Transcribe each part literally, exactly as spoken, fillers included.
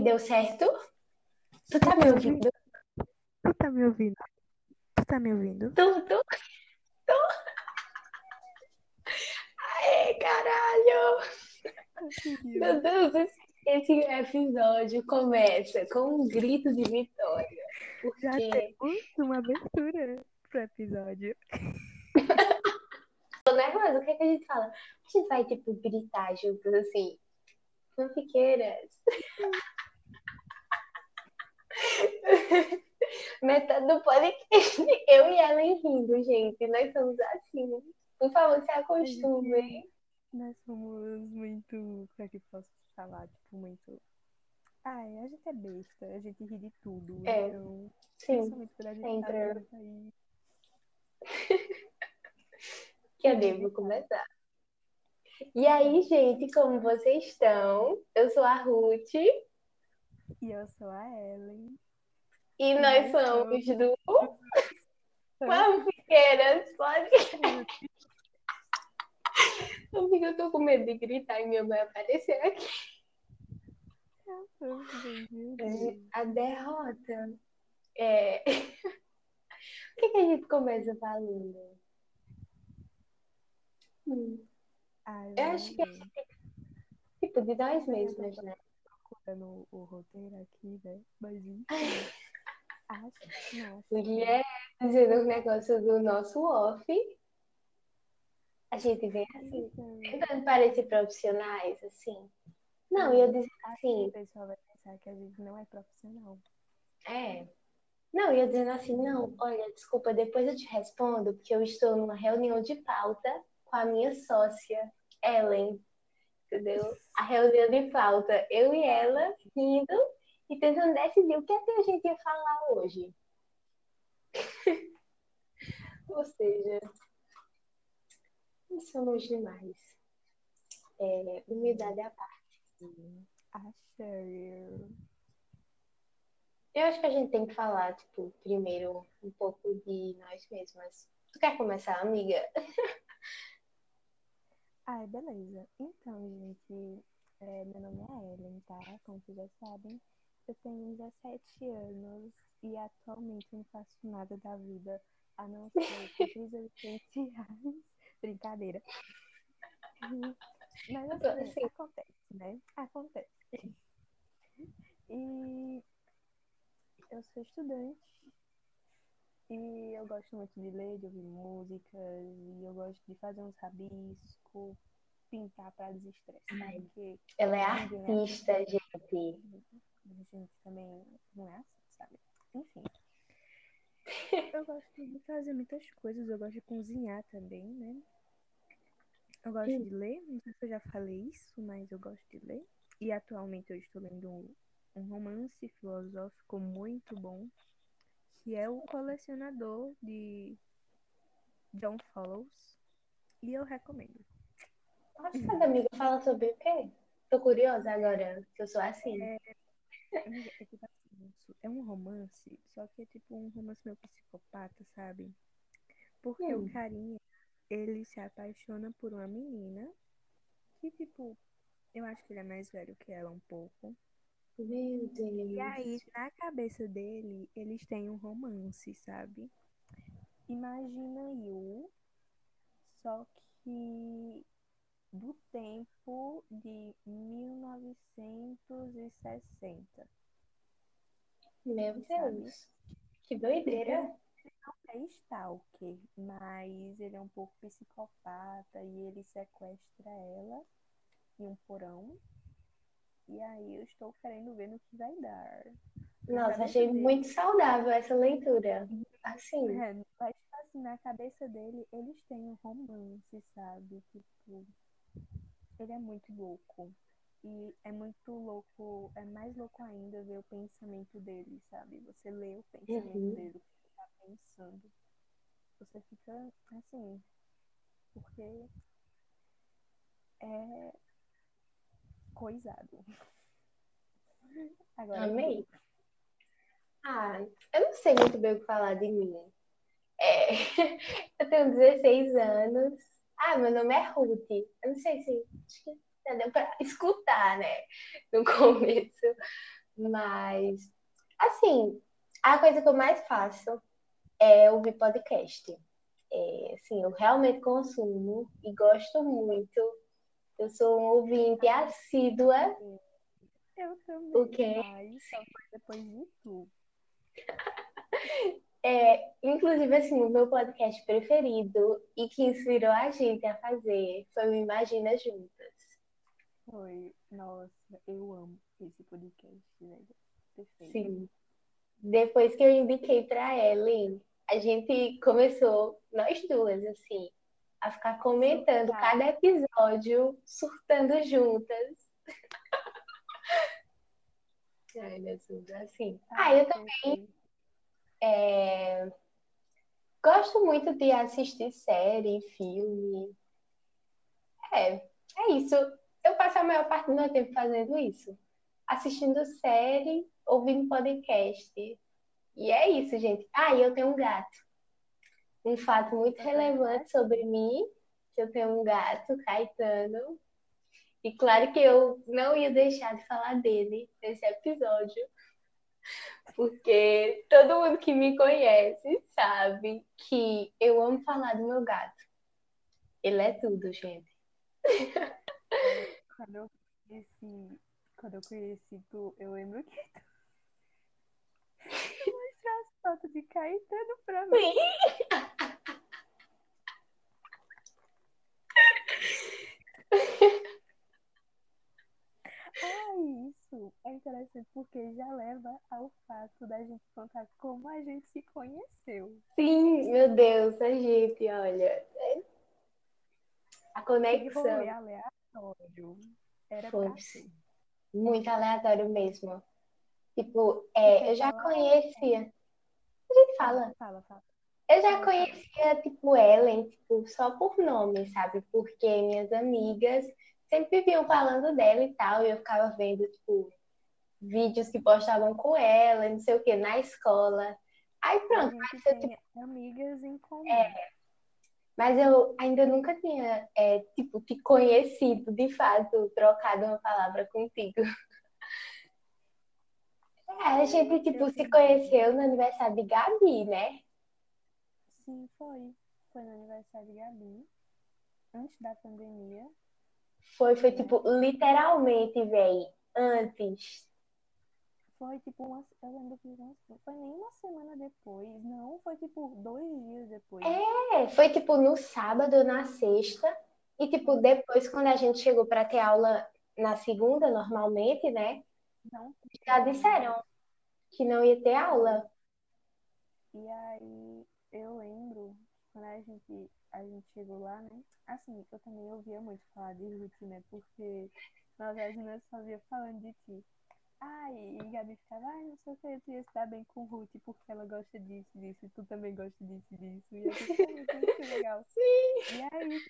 e deu certo? Tu tá me ouvindo? Tu tá me ouvindo? Tu tá me ouvindo? Tu, tu, tu. Aê, caralho! Meu Deus, esse episódio começa com um grito de vitória. Porque... já temos uma abertura pro episódio. Tô nervosa, o que é que a gente fala? A gente vai, tipo, gritar juntos assim. Fanfiqueiras. Metade do podcast, eu e Ellen rindo, gente. Nós somos assim. Por favor, se acostumem. Nós somos muito... como é que posso falar? Tipo, muito... ai, a gente é besta. A gente ri de tudo. É. Então, sim. Pra gente entra. Que eu devo começar. E aí, gente, como vocês estão? Eu sou a Ruth. E eu sou a Ellen. E, e nós somos eu... do... Fanfiqueiras, pode... Amiga, eu tô com medo de gritar e minha mãe aparecer aqui. A derrota. É... o que, que a gente começa falando? Hum. Ai, eu acho que a gente tem tipo de nós mesmas, né? Procurando o roteiro aqui, né? Mas acho que não. E é dizendo o negócio do nosso off. A gente vem assim, tentando parecer profissionais, assim. Não, e eu dizendo assim... o pessoal vai pensar que a gente não é profissional. É. Não, e eu dizendo assim, não, olha, desculpa, depois eu te respondo, porque eu estou numa reunião de pauta com a minha sócia, Ellen, entendeu? A reunião de pauta, eu e ela, rindo e tentando decidir o que é que a gente ia falar hoje. Ou seja, somos demais. É, humildade à parte. Acho. Eu acho que a gente tem que falar, tipo, primeiro um pouco de nós mesmas. Tu quer começar, amiga? Ai, beleza. Então, gente, é, meu nome é Ellen, tá? Como vocês já sabem, eu tenho dezessete anos e atualmente não faço nada da vida a não ser trezentos e oitenta reais. Brincadeira. Mas assim, assim, acontece, né? Acontece. E eu sou estudante e eu gosto muito de ler, de ouvir músicas, e eu gosto de fazer uns rabiscos, pintar pra desestressar. Porque ela é artista, é... gente. Gente, também não é assim, sabe? Enfim. Eu gosto de fazer muitas coisas, eu gosto de cozinhar também, né? Eu gosto Sim. de ler, não sei se eu já falei isso, mas eu gosto de ler. E atualmente eu estou lendo um, um romance filosófico muito bom, que é o Colecionador, de John Fowles, e eu recomendo. Nossa, amiga, fala sobre o quê? Tô curiosa agora, que eu sou assim. É, é, tipo assim, é um romance, só que é tipo um romance meio psicopata, sabe? Porque hum. o carinha, ele se apaixona por uma menina que, tipo, eu acho que ele é mais velho que ela um pouco. Meu Deus. E aí, na cabeça dele, eles têm um romance, sabe? Imagina eu, só que do tempo de mil novecentos e sessenta. Meu Deus, sabe? Que doideira! Ele não é stalker, mas ele é um pouco psicopata e ele sequestra ela em um porão. E aí eu estou querendo ver no que vai dar. Nossa, achei dele... muito saudável essa leitura. Assim. É, mas assim, na cabeça dele, eles têm um romance, sabe? Tipo, ele é muito louco. E é muito louco, é mais louco ainda ver o pensamento dele, sabe? Você lê o pensamento uhum. dele, o que ele tá pensando. Você fica assim, porque é... coisado. Agora, amei. Ah, eu não sei muito bem o que falar de mim. É, eu tenho dezesseis anos. Ah, meu nome é Ruth. Eu não sei se... acho que já deu pra escutar, né? No começo. Mas, assim, a coisa que eu mais faço é ouvir podcast. É, assim, eu realmente consumo e gosto muito. Eu sou um ouvinte assídua. Eu também. O quê? Depois de tudo. É, inclusive, assim, o meu podcast preferido e que inspirou a gente a fazer foi o Imagina Juntas. Foi. Nossa, eu amo esse podcast, né? Perfeito. Sim. Depois que eu indiquei pra Ellen, a gente começou, nós duas, assim, a ficar comentando Surtar. cada episódio, surtando juntas. Ai, meu Deus, assim. Ah, ah eu também... É... Gosto muito de assistir série, filme. É, é isso. Eu passo a maior parte do meu tempo fazendo isso. Assistindo série, ouvindo podcast. E é isso, gente. Ah, e eu tenho um gato. Um fato muito relevante sobre mim, que eu tenho um gato, Caetano. E claro que eu não ia deixar de falar dele nesse episódio. Porque todo mundo que me conhece sabe que eu amo falar do meu gato. Ele é tudo, gente. Quando eu conheci, quando eu conheci tu, eu lembro que tu mostrou as fotos de Caetano pra mim. Isso é interessante porque já leva ao fato da gente contar como a gente se conheceu. Sim, meu Deus, a gente, olha. A conexão. Foi aleatório. Era Foi. Assim. Muito aleatório mesmo. Tipo, é, eu já conhecia. A gente fala. Fala, fala. Eu já conhecia, tipo, Ellen, tipo, só por nome, sabe? Porque minhas amigas sempre vinham falando dela e tal, e eu ficava vendo, tipo, vídeos que postavam com ela, não sei o quê, na escola. Aí pronto. Mas eu, tipo, amigas em comum. É, mas eu ainda nunca tinha, é, tipo, te conhecido, de fato, trocado uma palavra contigo. É, a gente, tipo, eu se conheceu no aniversário de Gabi, né? Sim, foi. Foi no aniversário de Gabi, antes da pandemia. Foi, foi, tipo, literalmente, véi, antes. Foi, tipo, uma, eu lembro que não foi nem uma semana depois, não, foi, tipo, dois dias depois. É, foi, tipo, no sábado ou na sexta, e, tipo, depois, quando a gente chegou pra ter aula na segunda, normalmente, né, não, já disseram que não ia ter aula. E aí, eu lembro, quando a gente... A gente chegou lá, né? Assim, eu também ouvia muito falar de Ruth, né? Porque nós as meninas só via falando de ti. Ai, e Gabi ficava, ai, não sei o que, tu ia se dar bem com Ruth porque ela gosta disso, disso, e tu também gosta disso, disso. E eu ficava muito legal. Sim! E aí,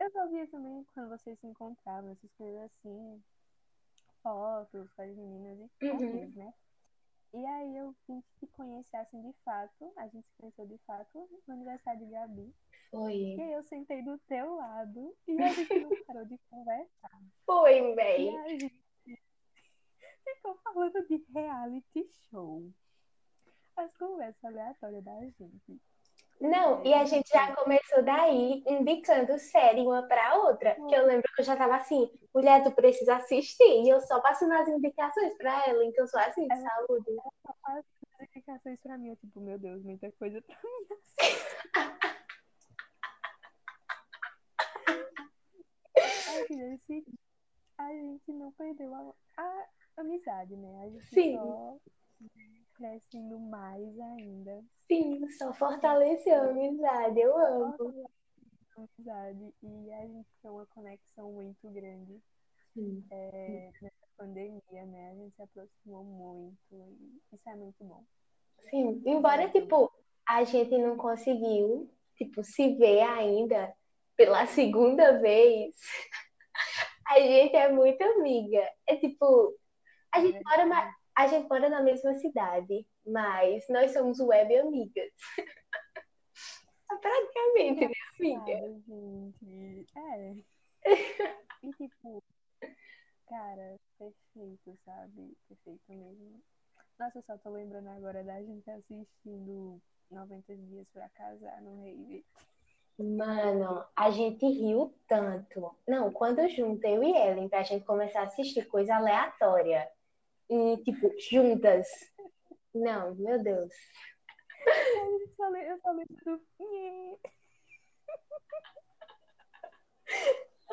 eu só via também quando vocês se encontravam, essas coisas assim, fotos com as meninas e uhum. coisas, né? E aí eu vim que conhecer assim de fato, a gente se conheceu de fato no aniversário de Gabi. Foi. E aí eu sentei do teu lado e a gente não parou de conversar. Foi, bem. E a gente ficou falando de reality show. As conversas aleatórias da gente. Não, e a gente já começou daí indicando série uma pra outra. Que eu lembro que eu já tava assim, mulher, tu precisa assistir. E eu só passo nas indicações pra ela, então só assim, ela, saúde. Ela só passa as indicações pra mim. Eu tipo, meu Deus, muita coisa pra mim. Assim. A gente não perdeu a, a amizade, né? A gente Sim. só... crescendo mais ainda. Sim, só fortaleceu a amizade, eu amo. Amizade, e a gente tem uma conexão muito grande. Sim. É, nessa pandemia, né? A gente se aproximou muito e isso é muito bom. Sim, embora, tipo, a gente não conseguiu, tipo, se ver ainda pela segunda vez, a gente é muito amiga. É tipo, a gente é mora mais... A gente mora na mesma cidade, mas nós somos web amigas. Praticamente, minha amiga. Gente. É. E, tipo, Cara, perfeito, sabe? Perfeito mesmo. Nossa, eu só tô lembrando agora da gente assistindo noventa dias pra Casar no rave. Mano, a gente riu tanto. Não, quando junta eu e Ellen pra gente começar a assistir coisa aleatória. E, tipo, juntas. Não, meu Deus. Eu falei, eu falei tudo.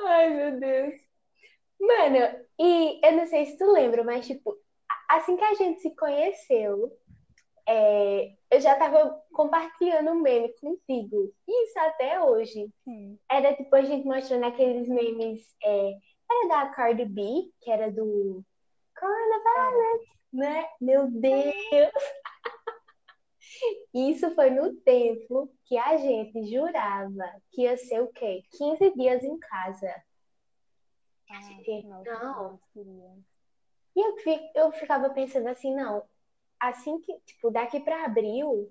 Ai, meu Deus. Mano, e eu não sei se tu lembra, mas, tipo, assim que a gente se conheceu, é, eu já tava compartilhando um meme contigo. Isso até hoje. Sim. Era, tipo, a gente mostrando aqueles memes... É, era da Cardi B, que era do... Coronavirus, né? Meu Deus! Isso foi no tempo que a gente jurava que ia ser o quê? quinze dias em casa. Ai, a gente, não. não. E eu, eu ficava pensando assim, não, assim que, tipo, daqui pra abril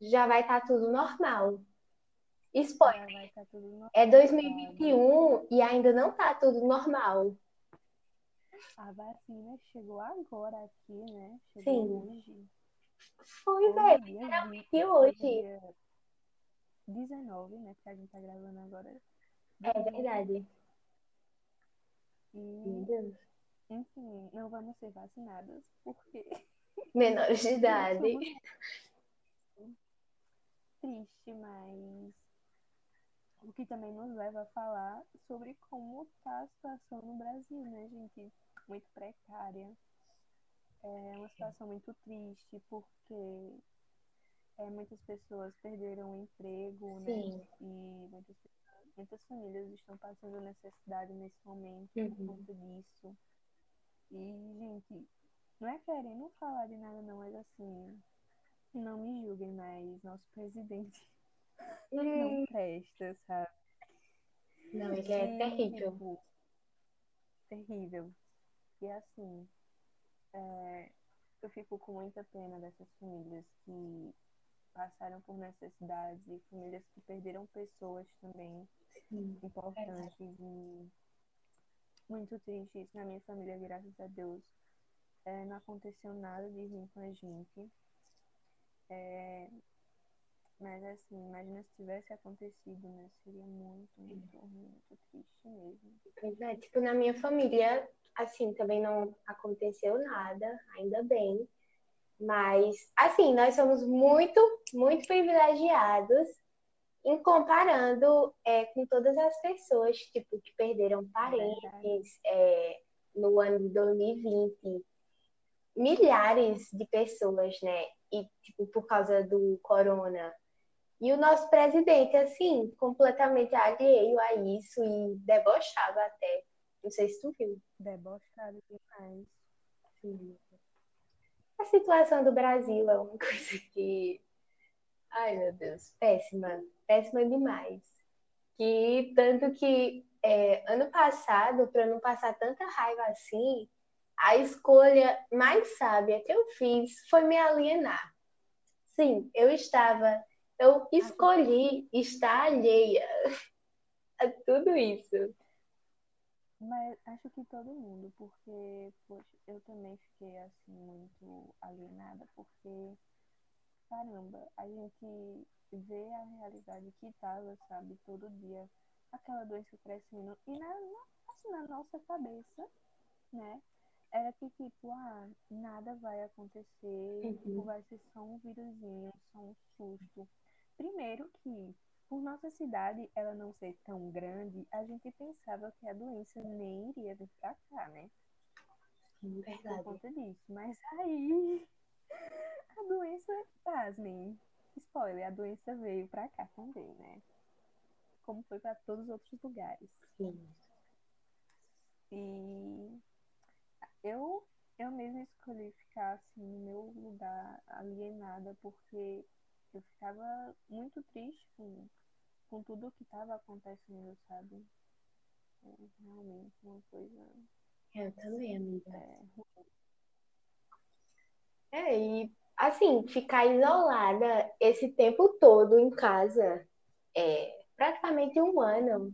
já vai estar tá tudo normal. Spoiler. Vai tá tudo normal. É dois mil e vinte e um, né? E ainda não tá tudo normal. A vacina chegou agora aqui, né? Chegou. Sim. Hoje. Foi, velho. Literalmente hoje. dezenove, né? Porque a gente tá gravando agora. É verdade. E... Meu Deus. Enfim, não vamos ser vacinadas porque... Menores de idade. Somos... Triste, mas... O que também nos leva a falar sobre como tá a situação no Brasil, né, gente? Muito precária. É uma situação muito triste, porque é, muitas pessoas perderam o emprego, Sim. né? E muitas, muitas famílias estão passando necessidade nesse momento uhum. por conta disso. E, gente, não é querendo falar de nada, não, mas assim, não me julguem, mas nosso presidente não presta, sabe? Não, ele é terrível. Terrível. E assim, é, eu fico com muita pena dessas famílias que passaram por necessidades e famílias que perderam pessoas também Sim, importantes. É e muito triste isso. Na minha família, graças a Deus, é, não aconteceu nada de ruim com a gente. É, mas assim, imagina se tivesse acontecido, né? Seria muito, muito, muito triste mesmo. Pois é, tipo, na minha família, assim, também não aconteceu nada, ainda bem. Mas, assim, nós somos muito, muito privilegiados em comparando é, com todas as pessoas, tipo, que perderam parentes é, no ano de dois mil e vinte. Milhares de pessoas, né? E, tipo, por causa do corona. E o nosso presidente, assim, completamente alheio a isso e debochado até. Não sei se tu viu. Debochado demais. Sim. A situação do Brasil é uma coisa que... Ai, meu Deus. Péssima. Péssima demais. Que tanto que é, ano passado, para não passar tanta raiva assim, a escolha mais sábia que eu fiz foi me alienar. Sim, eu estava... Eu escolhi estar alheia a tudo isso. Mas acho que todo mundo, porque poxa, eu também fiquei assim muito alienada, porque, caramba, a gente vê a realidade que tava, sabe, todo dia, aquela doença crescendo, e na, assim, na nossa cabeça, né, era que tipo, ah, nada vai acontecer, uhum. tipo, vai ser só um vírusinho, só um susto. Primeiro que, por nossa cidade ela não ser tão grande, a gente pensava que a doença nem iria vir pra cá, né? Sim, verdade. Por conta disso. Mas aí, a doença, pasmem, spoiler, a doença veio pra cá também, né? Como foi pra todos os outros lugares. Sim. E... Eu, eu mesma escolhi ficar assim, no meu lugar, alienada, porque eu ficava muito triste com, com tudo o que estava acontecendo, sabe? É, realmente, uma coisa... Eu também, amiga. É, é e, assim, ficar isolada esse tempo todo em casa, é, praticamente um ano,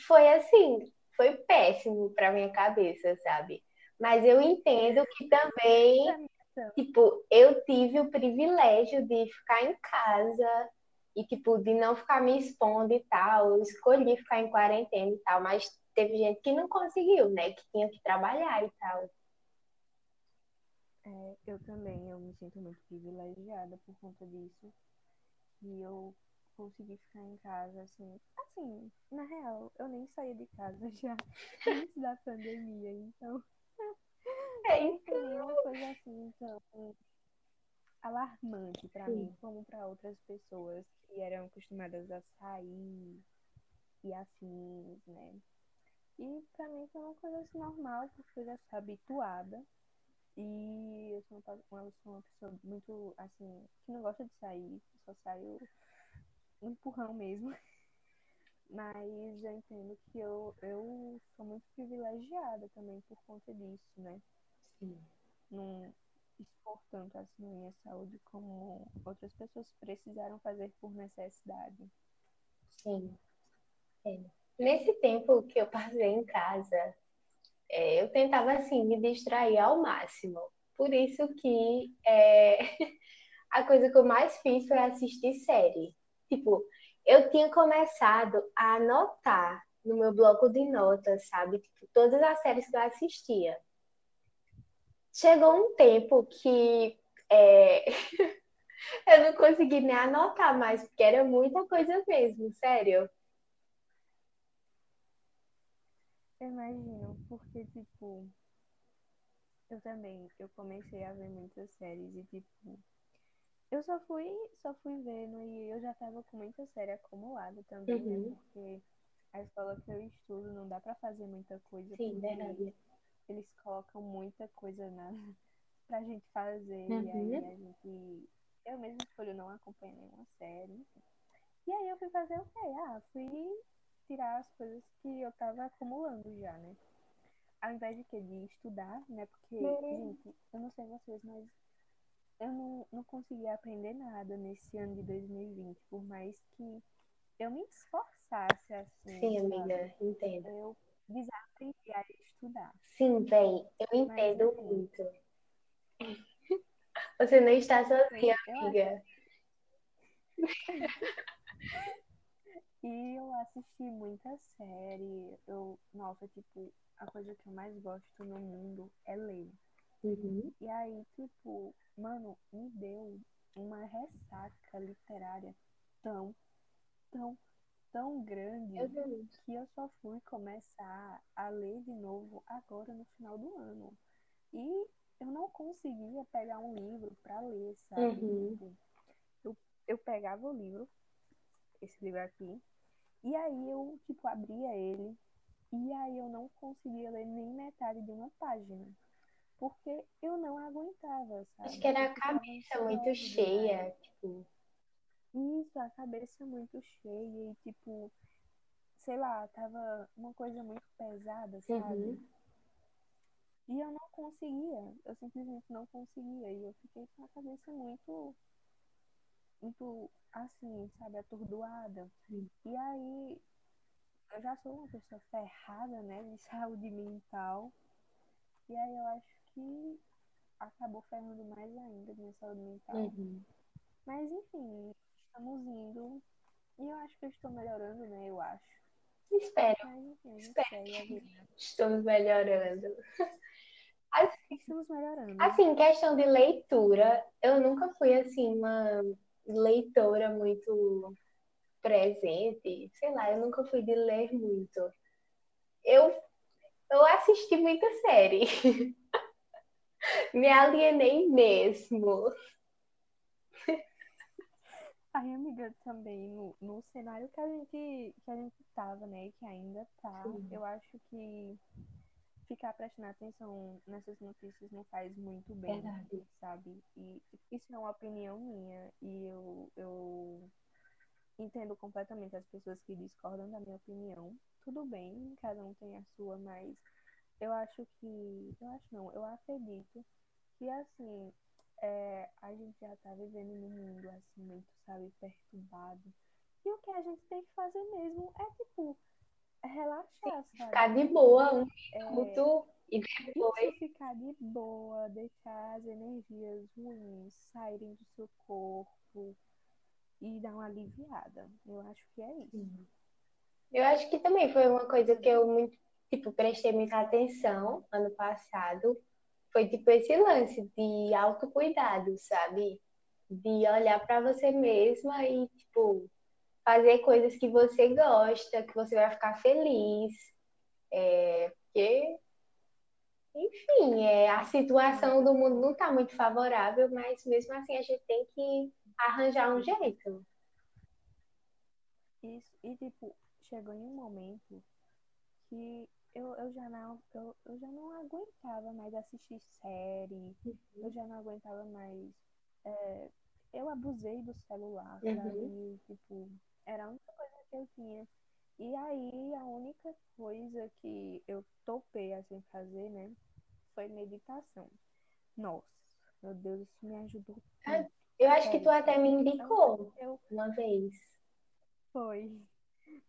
foi assim... foi péssimo pra minha cabeça, sabe? Mas eu entendo que também, tipo, eu tive o privilégio de ficar em casa e, tipo, de não ficar me expondo e tal. Eu escolhi ficar em quarentena e tal, mas teve gente que não conseguiu, né? Que tinha que trabalhar e tal. É, eu também, eu me sinto muito privilegiada por conta disso. E eu consegui ficar em casa, assim... Assim, na real, eu nem saía de casa já antes da pandemia, então... É, então... Não seria uma coisa assim, então... alarmante pra Sim. mim, como pra outras pessoas que eram acostumadas a sair e assim, né? E pra mim foi uma coisa assim, normal, porque eu já sou habituada. E eu sou uma, uma pessoa muito, assim, que não gosta de sair, só saio um empurrão mesmo. Mas eu entendo que eu, eu sou muito privilegiada também por conta disso, né? Sim. Não expor tanto assim minha saúde como outras pessoas precisaram fazer por necessidade. Sim. É. Nesse tempo que eu passei em casa... É, eu tentava, assim, me distrair ao máximo. Por isso que é, a coisa que eu mais fiz foi assistir série. Tipo, eu tinha começado a anotar no meu bloco de notas, sabe? Tipo, todas as séries que eu assistia. Chegou um tempo que é, eu não consegui nem anotar mais, porque era muita coisa mesmo, sério. Eu imagino, porque, tipo, eu também, eu comecei a ver muitas séries e, tipo, eu só fui, só fui vendo e eu já tava com muita série acumulada também, uhum. né, porque a escola que eu estudo não dá pra fazer muita coisa. Sim, verdade. Eles colocam muita coisa na, pra gente fazer uhum. e aí a gente, eu mesmo escolho não acompanhar nenhuma série. E aí eu fui fazer o quê? Ah, fui... tirar as coisas que eu tava acumulando já, né? Ao invés de que de estudar, né? Porque, gente, eu não sei vocês, mas eu não, não consegui aprender nada nesse ano de dois mil e vinte, por mais que eu me esforçasse assim. Sim, amiga, entendo. Eu desaprendi a estudar. Sim, bem, eu entendo mas, muito. Você não está sozinha, amiga. E eu assisti muita série, eu, nossa, tipo, a coisa que eu mais gosto no mundo é ler. Uhum. E aí, tipo, mano, me deu uma ressaca literária tão, tão, tão grande que eu só fui começar a ler de novo agora no final do ano. E eu não conseguia pegar um livro pra ler, sabe? Uhum. Eu, eu pegava o livro, esse livro aqui, e aí eu, tipo, abria ele e aí eu não conseguia ler nem metade de uma página. Porque eu não aguentava, sabe? Acho que era a cabeça muito cheia, tipo... Isso, a cabeça muito cheia e, tipo, sei lá, tava uma coisa muito pesada, sabe? Uhum. E eu não conseguia, eu simplesmente não conseguia. E eu fiquei com a cabeça muito... muito, assim, sabe, atordoada. Sim. E aí, eu já sou uma pessoa ferrada, né, de saúde mental. E aí eu acho que acabou ferrando mais ainda minha saúde mental. Uhum. Mas, enfim, estamos indo. E eu acho que eu estou melhorando, né, eu acho. Espero. Mas, enfim, espero. Estamos melhorando. Assim, estamos melhorando. Assim, questão de leitura, eu nunca fui, assim, uma... leitora muito presente, sei lá, eu nunca fui de ler muito. Eu, eu assisti muita série. Me alienei mesmo. Ai, amiga, também, no, no cenário que a gente, que a gente tava, né, que ainda tá, Sim. eu acho que ficar prestando atenção nessas notícias não faz muito bem, Verdade. Sabe? E isso é uma opinião minha e eu, eu entendo completamente as pessoas que discordam da minha opinião. Tudo bem, cada um tem a sua, mas eu acho que... Eu acho não, eu acredito que, assim, é, a gente já tá vivendo num mundo, assim, muito, sabe, perturbado. E o que a gente tem que fazer mesmo é, tipo... relaxar, sabe? Ficar de boa, um minuto é... e depois... Isso, ficar de boa, deixar as energias ruins saírem do seu corpo e dar uma aliviada. Eu acho que é isso. Eu acho que também foi uma coisa que eu muito, tipo, prestei muita atenção ano passado. Foi, tipo, esse lance de autocuidado, sabe? De olhar pra você mesma e, tipo, fazer coisas que você gosta, que você vai ficar feliz. É, porque, enfim, é, a situação do mundo não tá muito favorável, mas mesmo assim a gente tem que arranjar um jeito. Isso, e, tipo, chegou em um momento que eu, eu, já não, eu, eu já não aguentava mais assistir série, uhum. eu já não aguentava mais... É, eu abusei do celular, uhum. sabe? Tipo, era a única coisa que eu tinha. E aí, a única coisa que eu topei, assim, fazer, né? Foi meditação. Nossa, meu Deus, isso me ajudou tanto. Eu acho que tu até me indicou eu... uma vez. Foi,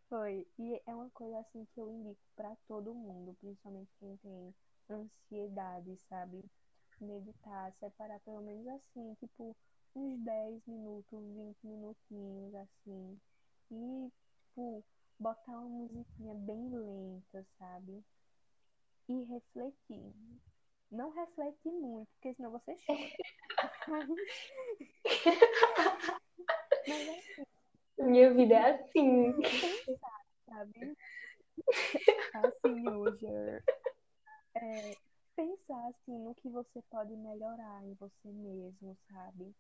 foi. E é uma coisa, assim, que eu indico pra todo mundo, principalmente quem tem ansiedade, sabe? Meditar, separar pelo menos, assim, tipo... uns dez minutos, vinte minutinhos, assim. E, tipo, botar uma musiquinha bem lenta, sabe? E refletir. Não refletir muito, porque senão você chora. Mas é assim. Minha vida é assim. Pensar, sabe? Assim, hoje. É, pensar, assim, no que você pode melhorar em você mesmo, sabe?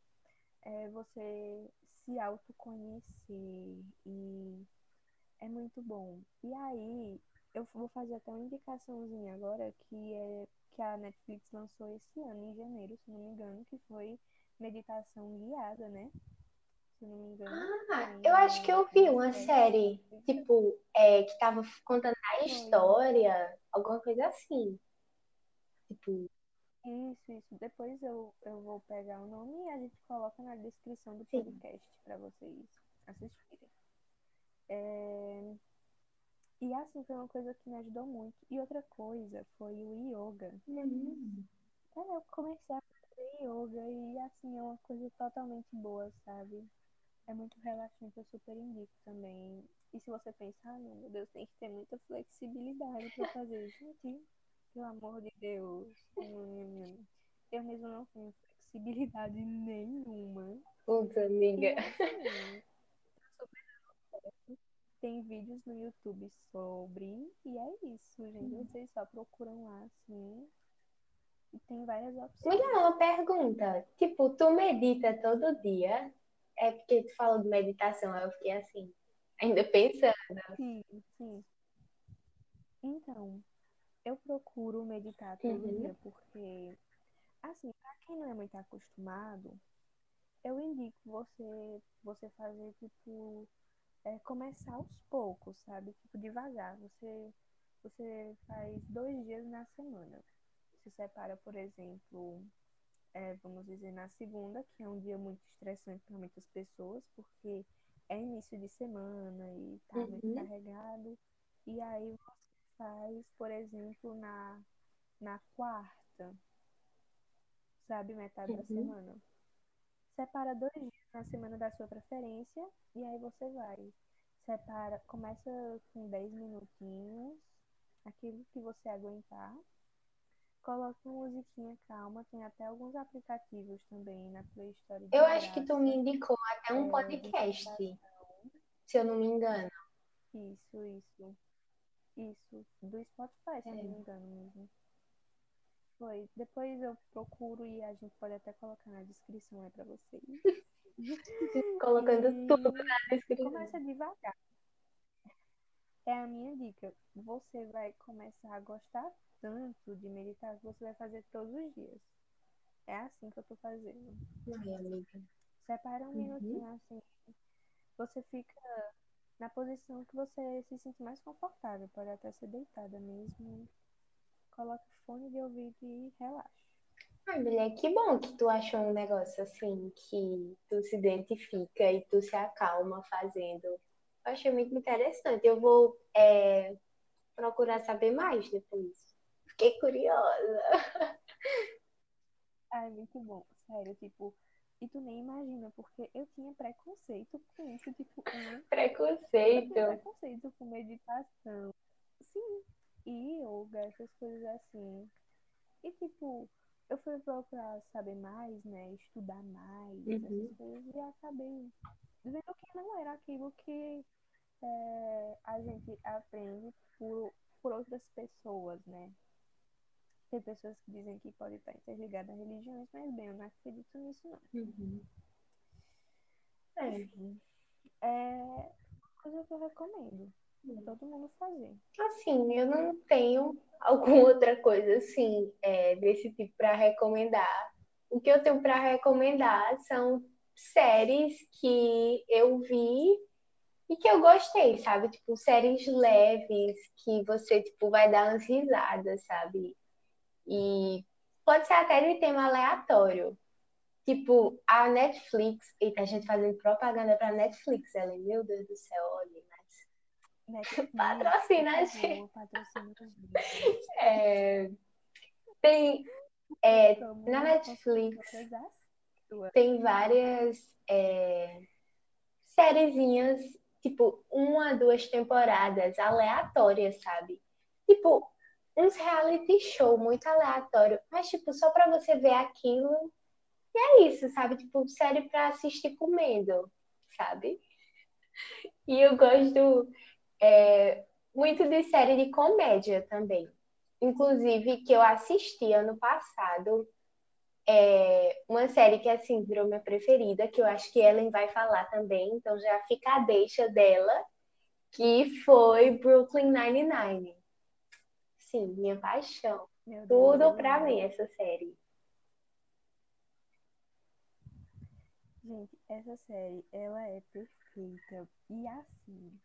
É você se autoconhecer e é muito bom. E aí, eu vou fazer até uma indicaçãozinha agora que, é, que a Netflix lançou esse ano, em janeiro, se não me engano, que foi meditação guiada, né? Se não me engano. Ah, eu acho que eu vi uma série, tipo, é, que tava contando a história, alguma coisa assim. Tipo... Isso, isso. Depois eu, eu vou pegar o nome e a gente coloca na descrição do podcast para vocês assistirem. É... E assim, foi uma coisa que me ajudou muito. E outra coisa foi o yoga. Uhum. Eu comecei a fazer yoga e assim, é uma coisa totalmente boa, sabe? É muito relaxante, eu super indico também. E se você pensar, ah, meu Deus, tem que ter muita flexibilidade para fazer isso aqui. Pelo amor de Deus, eu mesmo não tenho flexibilidade nenhuma. Puta, amiga. Assim, tem vídeos no YouTube sobre, e é isso, gente. Vocês só procuram lá, assim, e tem várias opções. Miguel, uma pergunta. Tipo, tu medita todo dia? É porque tu falou de meditação, aí eu fiquei assim, ainda pensando. Sim, sim. Então... eu procuro meditar todo uhum. dia, porque, assim, pra quem não é muito acostumado, eu indico você, você fazer, tipo, é, começar aos poucos, sabe? Tipo, devagar. Você, você faz dois dias na semana. Se separa, por exemplo, é, vamos dizer, na segunda, que é um dia muito estressante para muitas pessoas, porque é início de semana e tá uhum. muito carregado. E aí você faz, por exemplo, na, na quarta, sabe, metade uhum. da semana. Separa dois dias na semana da sua preferência e aí você vai. Separa, começa com dez minutinhos, aquilo que você aguentar. Coloca uma musiquinha calma, tem até alguns aplicativos também na Play Store. Eu acho que tu me indicou até um é, podcast, se eu não me engano. Isso, isso. Isso, do Spotify, se não me engano mesmo. Foi. Depois eu procuro e a gente pode até colocar na descrição aí pra vocês. Colocando e... tudo na descrição. Começa devagar. É a minha dica. Você vai começar a gostar tanto de meditar que você vai fazer todos os dias. É assim que eu tô fazendo. Ai, amiga. Separa um uhum. minutinho assim. Você fica... na posição que você se sente mais confortável, pode até ser deitada mesmo. Coloca o fone de ouvido e relaxa. Ai, mulher, que bom que tu achou um negócio assim, que tu se identifica e tu se acalma fazendo. Eu achei muito interessante. Eu vou é, procurar saber mais depois. Fiquei curiosa. Ai, muito bom. Sério, tipo... E tu nem imagina, porque eu tinha preconceito com isso, tipo... Eu... Preconceito? Eu preconceito com meditação. Sim. E yoga, essas coisas assim. E, tipo, eu fui procurar saber mais, né? Estudar mais, uhum. essas coisas. E acabei vendo que não era aquilo que é, a gente aprende por, por outras pessoas, né? Tem pessoas que dizem que pode estar interligada a religiões, mas bem, eu não acredito nisso, não. Uhum. É. É coisa que eu recomendo. Uhum. Todo mundo fazer. Assim, eu não tenho alguma outra coisa, assim, é, desse tipo para recomendar. O que eu tenho para recomendar são séries que eu vi e que eu gostei, sabe? Tipo, séries leves que você, tipo, vai dar umas risadas, sabe? E pode ser até de tema aleatório. Tipo, a Netflix... Eita, a gente fazendo propaganda pra Netflix, Ellen. Meu Deus do céu, olha. Mas... Patrocina a gente. Patrocina a gente. É... Tem... É, na Netflix tem várias é, sériezinhas, tipo, uma, duas temporadas aleatórias, sabe? Tipo... uns reality show muito aleatório, mas, tipo, só pra você ver aquilo. E é isso, sabe? Tipo, série pra assistir comendo, sabe? E eu gosto é, muito de série de comédia também. Inclusive, que eu assisti ano passado, é, uma série que, assim, virou minha preferida, que eu acho que Ellen vai falar também, então já fica a deixa dela, que foi Brooklyn Nine-Nine. Sim, minha paixão. Meu Tudo Deus, pra Deus. Mim, essa série. Gente, essa série, ela é perfeita. E assim,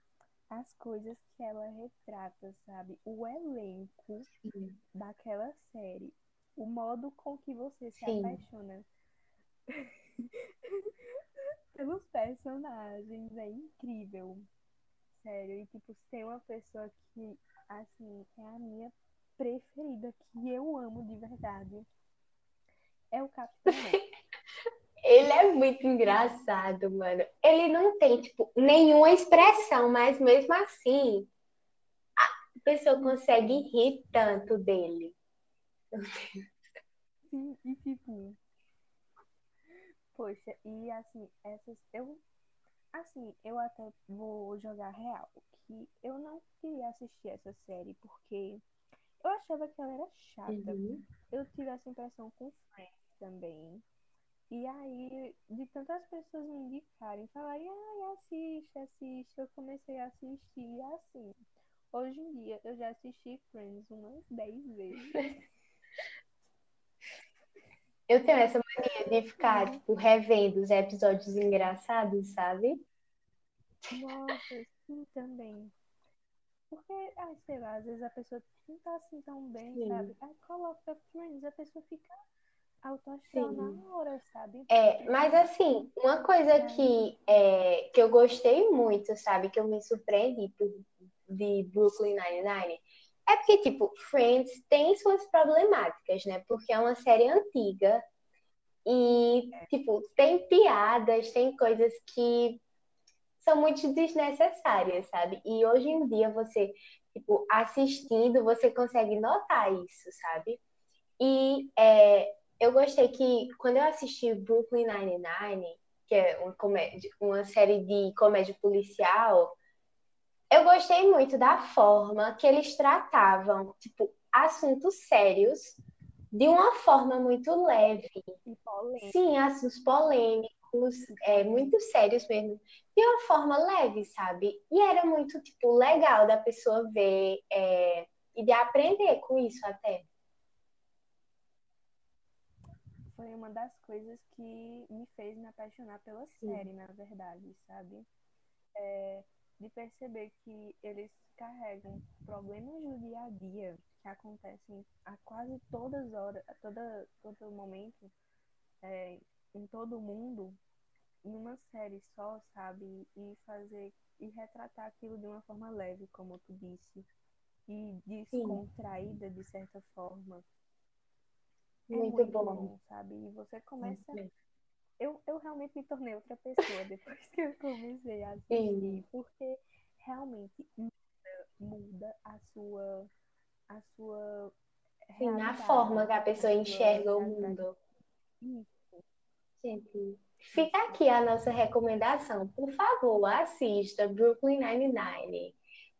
as coisas que ela retrata, sabe? O elenco Sim. daquela série. O modo com que você se Sim. apaixona pelos personagens. É incrível. Sério. E, tipo, ser uma pessoa que... assim, é a minha preferida, que eu amo de verdade. É o Capitão. Ele é muito engraçado, mano. Ele não tem, tipo, nenhuma expressão, mas mesmo assim, a pessoa consegue rir tanto dele. Sim, e tipo... Poxa, e assim, essas... Eu... Assim, eu até vou jogar real, que eu não queria assistir essa série, porque eu achava que ela era chata. Uhum. Eu tive essa impressão com Friends também. E aí, de tantas pessoas me indicarem, falarem, ai, assiste, assiste, eu comecei a assistir, e assim, hoje em dia, eu já assisti Friends umas dez vezes. Eu tenho essa mania de ficar, tipo, revendo os episódios engraçados, sabe? Nossa, sim, também. Porque, ai, sei lá, às vezes a pessoa não tá assim tão bem, sim. sabe? Aí coloca Friends, a pessoa fica autoastral na hora, sabe? É, mas assim, uma coisa que, é, que eu gostei muito, sabe? Que eu me surpreendi de Brooklyn Nine-Nine... É porque, tipo, Friends tem suas problemáticas, né? Porque é uma série antiga e, tipo, tem piadas, tem coisas que são muito desnecessárias, sabe? E hoje em dia você, tipo, assistindo, você consegue notar isso, sabe? E é, eu gostei que quando eu assisti Brooklyn Nine-Nine, que é um comédia, uma série de comédia policial... Eu gostei muito da forma que eles tratavam, tipo, assuntos sérios de uma forma muito leve. E polêmica. Sim, assuntos polêmicos, é, muito sérios mesmo. De uma forma leve, sabe? E era muito, tipo, legal da pessoa ver é, e de aprender com isso até. Foi uma das coisas que me fez me apaixonar pela série, Sim. na verdade, sabe? É... de perceber que eles carregam problemas do dia a dia que acontecem a quase todas horas, a toda, todo momento, é, em todo mundo, numa série só, sabe? E fazer e retratar aquilo de uma forma leve, como tu disse. e descontraída, sim, de certa forma. É muito, muito bom. bom, sabe? E você começa... Eu, eu realmente me tornei outra pessoa depois que eu comecei a assistir. Sim. Porque realmente muda, muda a sua... A sua Sim, na forma que a pessoa enxerga o mundo. Isso. Gente, fica aqui a nossa recomendação. Por favor, assista Brooklyn Nine-Nine.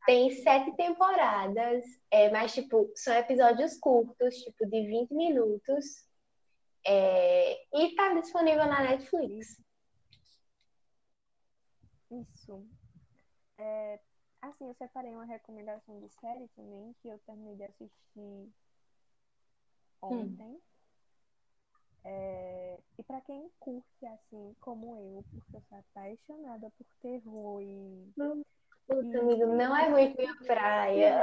Tem sete temporadas, é, mas, tipo, são episódios curtos, tipo, de vinte minutos. É, e tá disponível na Netflix. Isso. É, assim, eu separei uma recomendação de série também, que eu terminei de assistir ontem. Hum. É, e pra quem curte, assim, como eu, porque eu sou apaixonada por terror e... Hum. Puta, amigo, não é muito minha praia.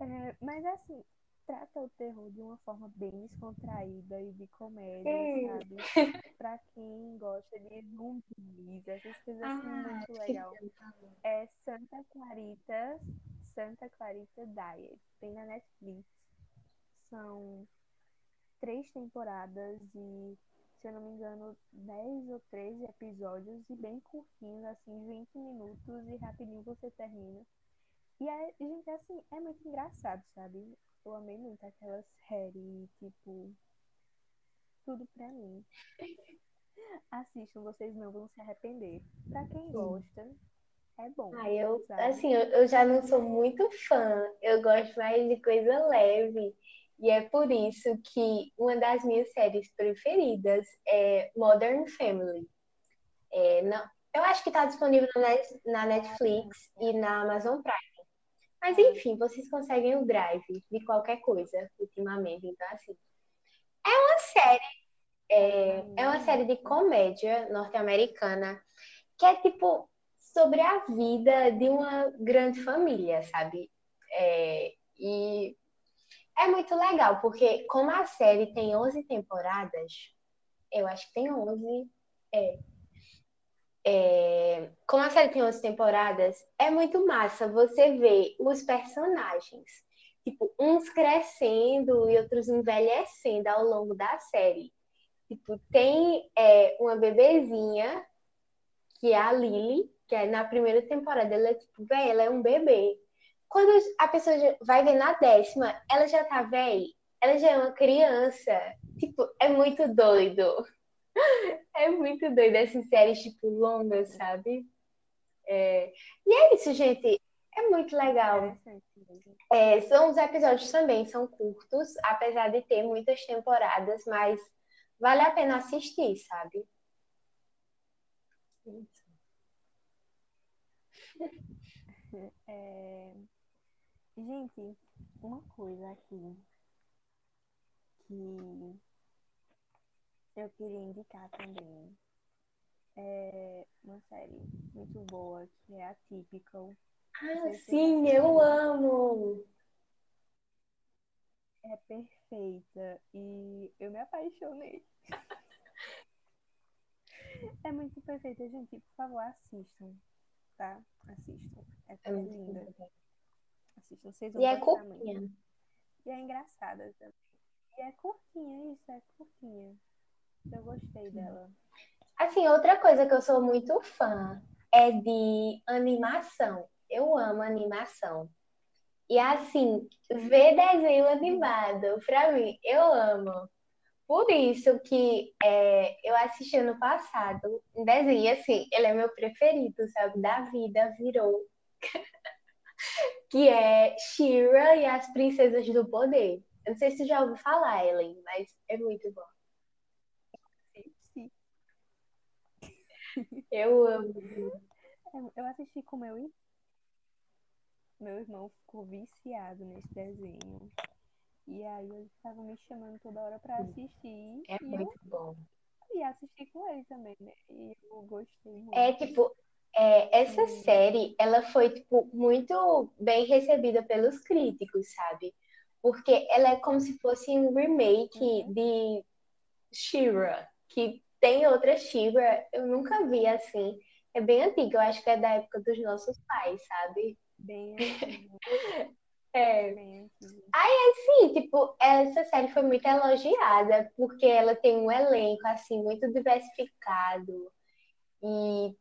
É, mas, assim, trata o terror de uma forma bem descontraída e de comédia, Sim. sabe? Pra quem gosta de zumbis, essas coisas ah, assim, muito legal. É Santa Clarita, Santa Clarita Diet. Tem na Netflix. São três temporadas e... se eu não me engano, dez ou treze episódios, e bem curtinhos, assim, vinte minutos, e rapidinho você termina. E, é, gente, assim, é muito engraçado, sabe? Eu amei muito aquela série, tipo, tudo pra mim. Assistam, vocês não vão se arrepender. Pra quem gosta, é bom. Ah, eu, assim, eu, eu já não sou muito fã, eu gosto mais de coisa leve. E é por isso que uma das minhas séries preferidas é Modern Family. É, não, eu acho que está disponível na Netflix e na Amazon Prime. Mas, enfim, vocês conseguem o drive de qualquer coisa ultimamente. Então, assim, é uma série, é, é uma série de comédia norte-americana que é, tipo, sobre a vida de uma grande família, sabe? É, e... é muito legal, porque como a série tem onze temporadas, eu acho que tem onze, é. é. Como a série tem onze temporadas, é muito massa você ver os personagens, tipo, uns crescendo e outros envelhecendo ao longo da série. Tipo, tem é, uma bebezinha, que é a Lily, que é, na primeira temporada ela é tipo, véi, ela é um bebê. Quando a pessoa vai ver na décima, ela já tá velha, ela já é uma criança. Tipo, é muito doido. É muito doido essas séries, tipo, longas, sabe? É... E é isso, gente. É muito legal. É, são os episódios também, são curtos, apesar de ter muitas temporadas, mas vale a pena assistir, sabe? É... Gente, uma coisa aqui que eu queria indicar também é uma série muito boa que é Atypical. Ah, sim, eu amo! É perfeita e eu me apaixonei. É muito perfeita, gente. Por favor, assistam, tá? Assistam. É tão linda. linda. Assistam, vocês vão e é curtinha. Muito. E é engraçada também. E é curtinha, isso, é curtinha. Eu gostei dela. Assim, outra coisa que eu sou muito fã é de animação. Eu amo animação. E assim, ver desenho animado, pra mim, eu amo. Por isso que é, eu assisti ano passado um desenho, assim, ele é meu preferido, sabe? Da vida, virou. Que é She-Ra e as Princesas do Poder. Eu não sei se você já ouviu falar, Ellen, mas é muito bom. Sim. Eu amo. Eu assisti com meu irmão. Meu irmão ficou viciado nesse desenho. E aí ele estava me chamando toda hora pra assistir. É muito eu... bom. E assisti com ele também, né? E eu gostei muito. É, tipo... É, essa série, ela foi, tipo, muito bem recebida pelos críticos, sabe? Porque ela é como se fosse um remake uhum. de She-Ra, que tem outra She-Ra, eu nunca vi, assim. é bem antiga, eu acho que é da época dos nossos pais, sabe? Bem antiga. É. Bem antiga. Aí, assim, tipo, essa série foi muito elogiada, porque ela tem um elenco, assim, muito diversificado. E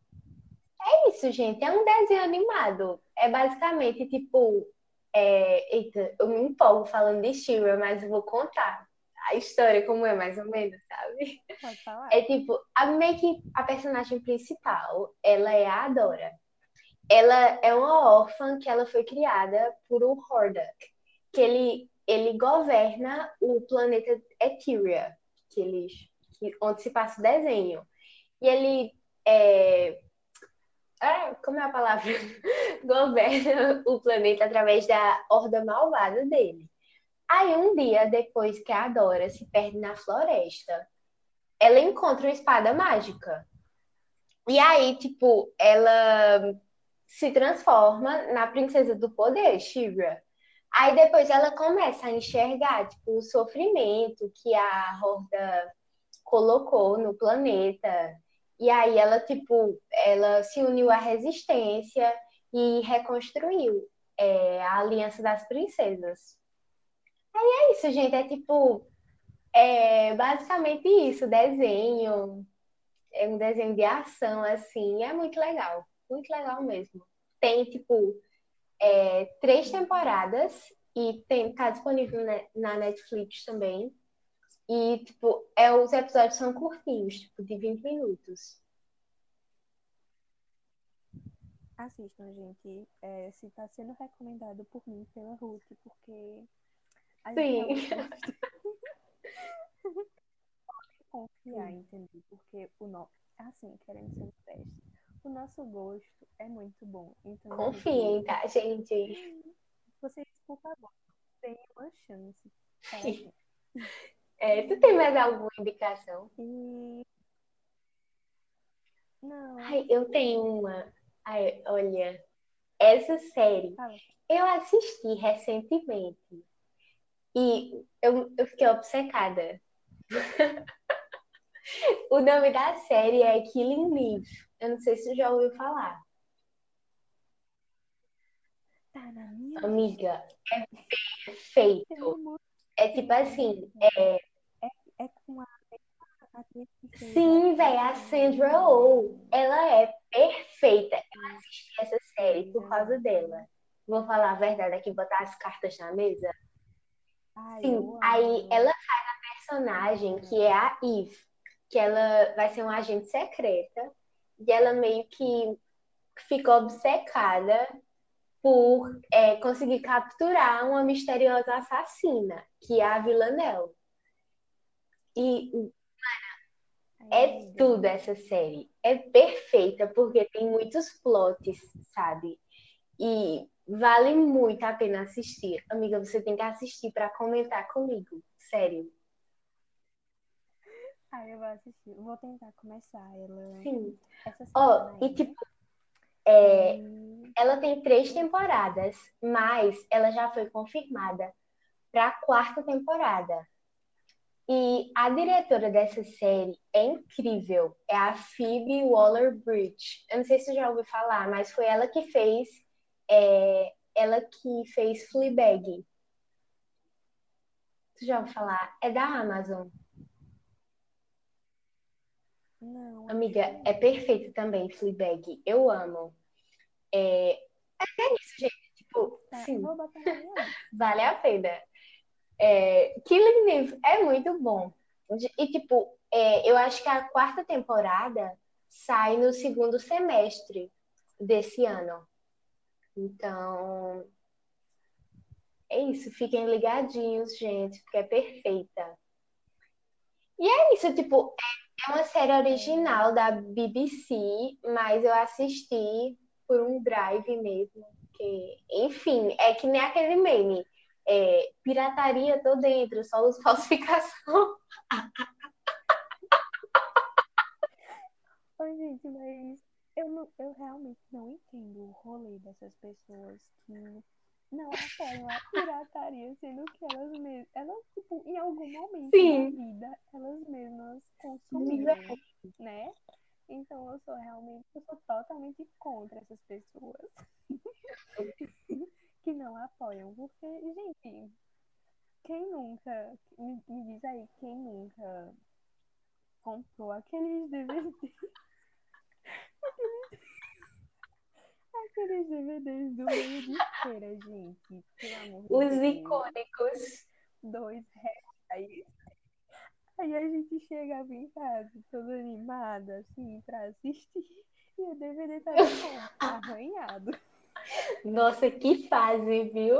é isso, gente, é um desenho animado. É basicamente, tipo... É... Eita, eu me empolgo falando de She-Ra, mas eu vou contar a história como é, mais ou menos, sabe? Pode falar. É tipo, a, meio que a personagem principal, ela é a Adora. Ela é uma órfã que ela foi criada por um Hordak, que ele, ele governa o planeta Etheria, que ele, que, onde se passa o desenho. E ele é... Ah, como é a palavra? Governa o planeta através da horda malvada dele. Aí, um dia, depois que a Adora se perde na floresta, ela encontra uma espada mágica. E aí, tipo, ela se transforma na princesa do poder, She-Ra. Aí, depois, ela começa a enxergar, tipo, o sofrimento que a Horda colocou no planeta. E aí, ela, tipo, ela se uniu à resistência e reconstruiu, é, a Aliança das Princesas. Aí é isso, gente. É tipo... É basicamente isso. Desenho. É um desenho de ação, assim. É muito legal. Muito legal mesmo. Tem, tipo... É, três temporadas. E tem, tá disponível na Netflix também. E, tipo... É, os episódios são curtinhos. Tipo, de vinte minutos. Assistam, gente. É, se tá sendo recomendado por mim, pela Ruth. Porque... A gente Sim. Pode confiar, entendeu? Porque o nosso... Assim, querendo ser um teste. O nosso gosto é muito bom. Então, confiem, gente... tá, gente? Vocês, por favor, têm uma chance. Sim. É, tu tem mais alguma indicação? E... Não. Ai, eu tenho uma. Ai, olha. Essa série. Ah. Eu assisti recentemente. E eu, eu fiquei obcecada. O nome da série é Killing Eve. Eu não sei se você já ouviu falar. Tá na minha Amiga, é perfeito. É tipo assim... É, é, é com a... Sim, velho, a Sandra Oh. Ela é perfeita. Eu assisti essa série por causa dela. Vou falar a verdade aqui, botar as cartas na mesa. Ai, Sim, aí ela faz a personagem que é a Eve, que ela vai ser uma agente secreta, e ela meio que ficou obcecada por é, conseguir capturar uma misteriosa assassina, que é a Villanelle. E, cara, é tudo essa série. É perfeita, porque tem muitos plots, sabe? E... Vale muito a pena assistir. Amiga, você tem que assistir para comentar comigo. Sério. Ah, eu vou assistir. Vou tentar começar ela. Sim. Essa oh, e tipo, é, e... ela tem três temporadas, mas ela já foi confirmada para a quarta temporada. E a diretora dessa série é incrível. É a Phoebe Waller-Bridge. Eu não sei se você já ouviu falar, mas foi ela que fez... É ela que fez Fleabag. Tu já ouviu falar? É da Amazon. Não. Amiga, é perfeito também, Fleabag. Eu amo. É, é isso, gente. Tipo, tá, sim. Vale a pena. É... Killing Eve é muito bom. E, tipo, é... eu acho que a quarta temporada sai no segundo semestre desse ano. Então, é isso. Fiquem ligadinhos, gente, porque é perfeita. E é isso, tipo, é uma série original da B B C, mas eu assisti por um drive mesmo. Que, enfim, é que nem aquele meme. É, pirataria, tô dentro, só uso falsificação. Oi, gente, mas... Eu, não, eu realmente não entendo o rolê dessas pessoas que não apoiam a pirataria, sendo que elas mesmas, elas, tipo, em algum momento Sim. da vida, elas mesmas consumiram, né? Então, eu sou realmente, eu sou totalmente contra essas pessoas que não apoiam. Porque, gente, quem nunca, me, me diz aí, quem nunca comprou aqueles D V Ds, aqueles, aqueles D V Ds do meio de feira, gente, pelo amor de Deus. Os icônicos. Dois reais. Aí a gente chegava em casa toda animada, assim, pra assistir. E o D V D tava arranhado. Nossa, que fase, viu?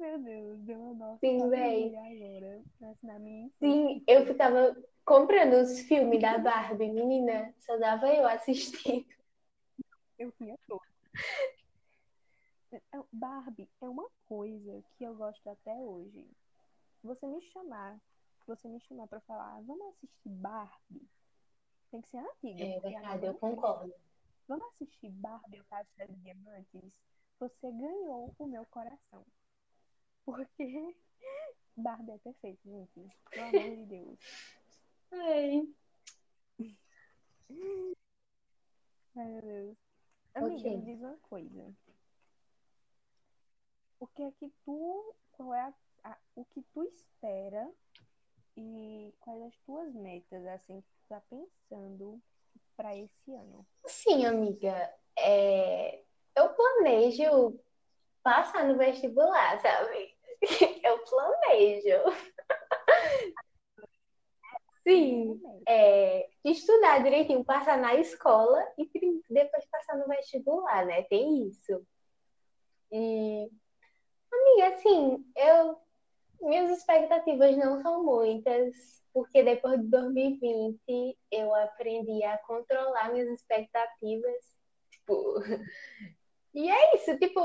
Meu Deus, deu uma nossa. Sim, velho. Agora, na minha... Sim, eu ficava comprando os filmes da Barbie, menina. Só dava eu assistindo. Eu tinha todos. Barbie é uma coisa que eu gosto até hoje. Você me chamar, você me chamar pra falar, vamos assistir Barbie? Tem que ser antiga. É verdade, eu concordo. Vamos assistir Barbie, o Caso das Diamantes? Você ganhou o meu coração. Porque Barbie é perfeito, gente. Pelo amor de Deus. Ai. Ai, meu Deus. Amiga, okay. Me diz uma coisa. O que é que tu... Qual é a Ah, o que tu espera e quais as tuas metas, assim, que tu tá pensando pra esse ano? Sim, amiga. É... Eu planejo passar no vestibular, sabe? Eu planejo. Sim. É... Estudar direitinho, passar na escola e depois passar no vestibular, né? Tem isso. E, amiga, assim, eu... Minhas expectativas não são muitas, porque depois de dois mil e vinte eu aprendi a controlar minhas expectativas. Tipo... E é isso, tipo...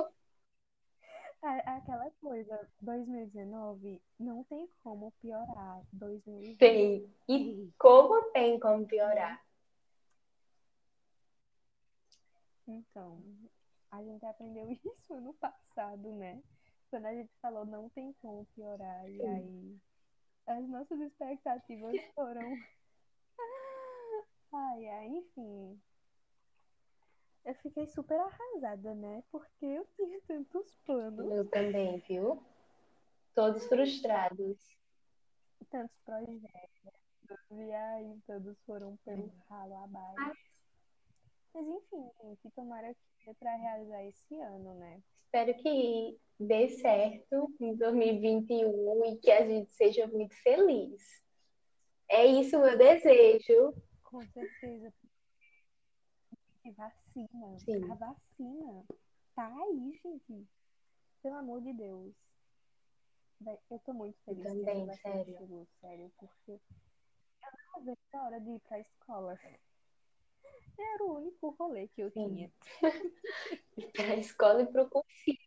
Aquela coisa, dois mil e dezenove não tem como piorar. dois mil e vinte Tem. E como tem como piorar? Então, a gente aprendeu isso ano passado, né? Quando a gente falou, não tem como piorar, e aí as nossas expectativas foram... Ai, ai, enfim. Eu fiquei super arrasada, né? Porque eu tinha tantos planos. Eu também, viu? Todos frustrados. Tantos projetos. E aí todos foram pelo ralo abaixo. Mas enfim, gente, tomara que dê pra realizar esse ano, né? Espero que dê certo em dois mil e vinte e um e que a gente seja muito feliz. É isso o meu desejo. Com certeza. E vacina. Sim. A vacina tá aí, gente. Pelo amor de Deus. Eu tô muito feliz. Eu também, sério. Chegou, sério. Porque eu não vejo a hora de ir pra escola. Era o único rolê que eu Sim. tinha. Pra escola e pro cursinho.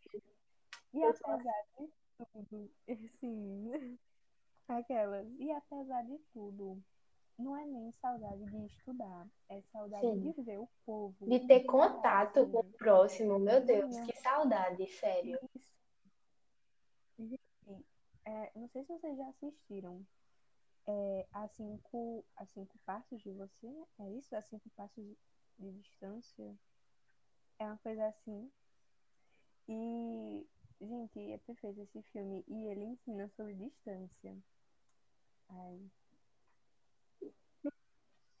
E apesar de tudo, assim, aquelas. E apesar de tudo, não é nem saudade de estudar, é saudade Sim. de ver o povo. De ter de contato assim. Com o próximo, meu Deus, Sim. que saudade, sério. Isso. Gente, é, não sei se vocês já assistiram. É, a, cinco, a cinco passos de você, né? É isso? A cinco passos de, de distância. É uma coisa assim. E, gente, é perfeito esse filme. E ele ensina sobre distância. Ai.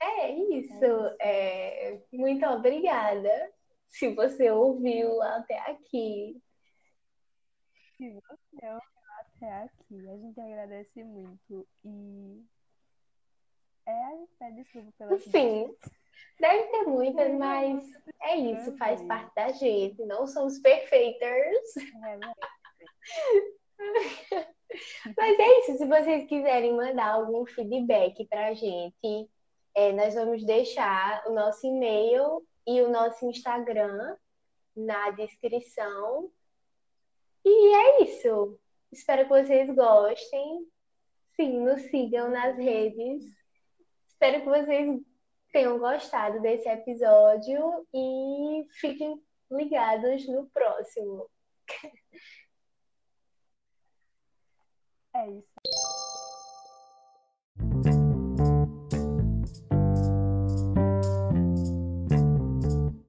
É isso. É isso. É, muito obrigada se você ouviu até aqui. Se você ouviu até aqui, a gente agradece muito e é, a gente pede desculpa pela Sim, deve ter muitas, mas é isso, faz parte da gente, não somos perfeitas. É, mas... mas é isso, se vocês quiserem mandar algum feedback pra gente, é, nós vamos deixar o nosso e-mail e o nosso Instagram na descrição e é isso. Espero que vocês gostem. Sim, nos sigam nas redes. Espero que vocês tenham gostado desse episódio e fiquem ligados no próximo. É isso.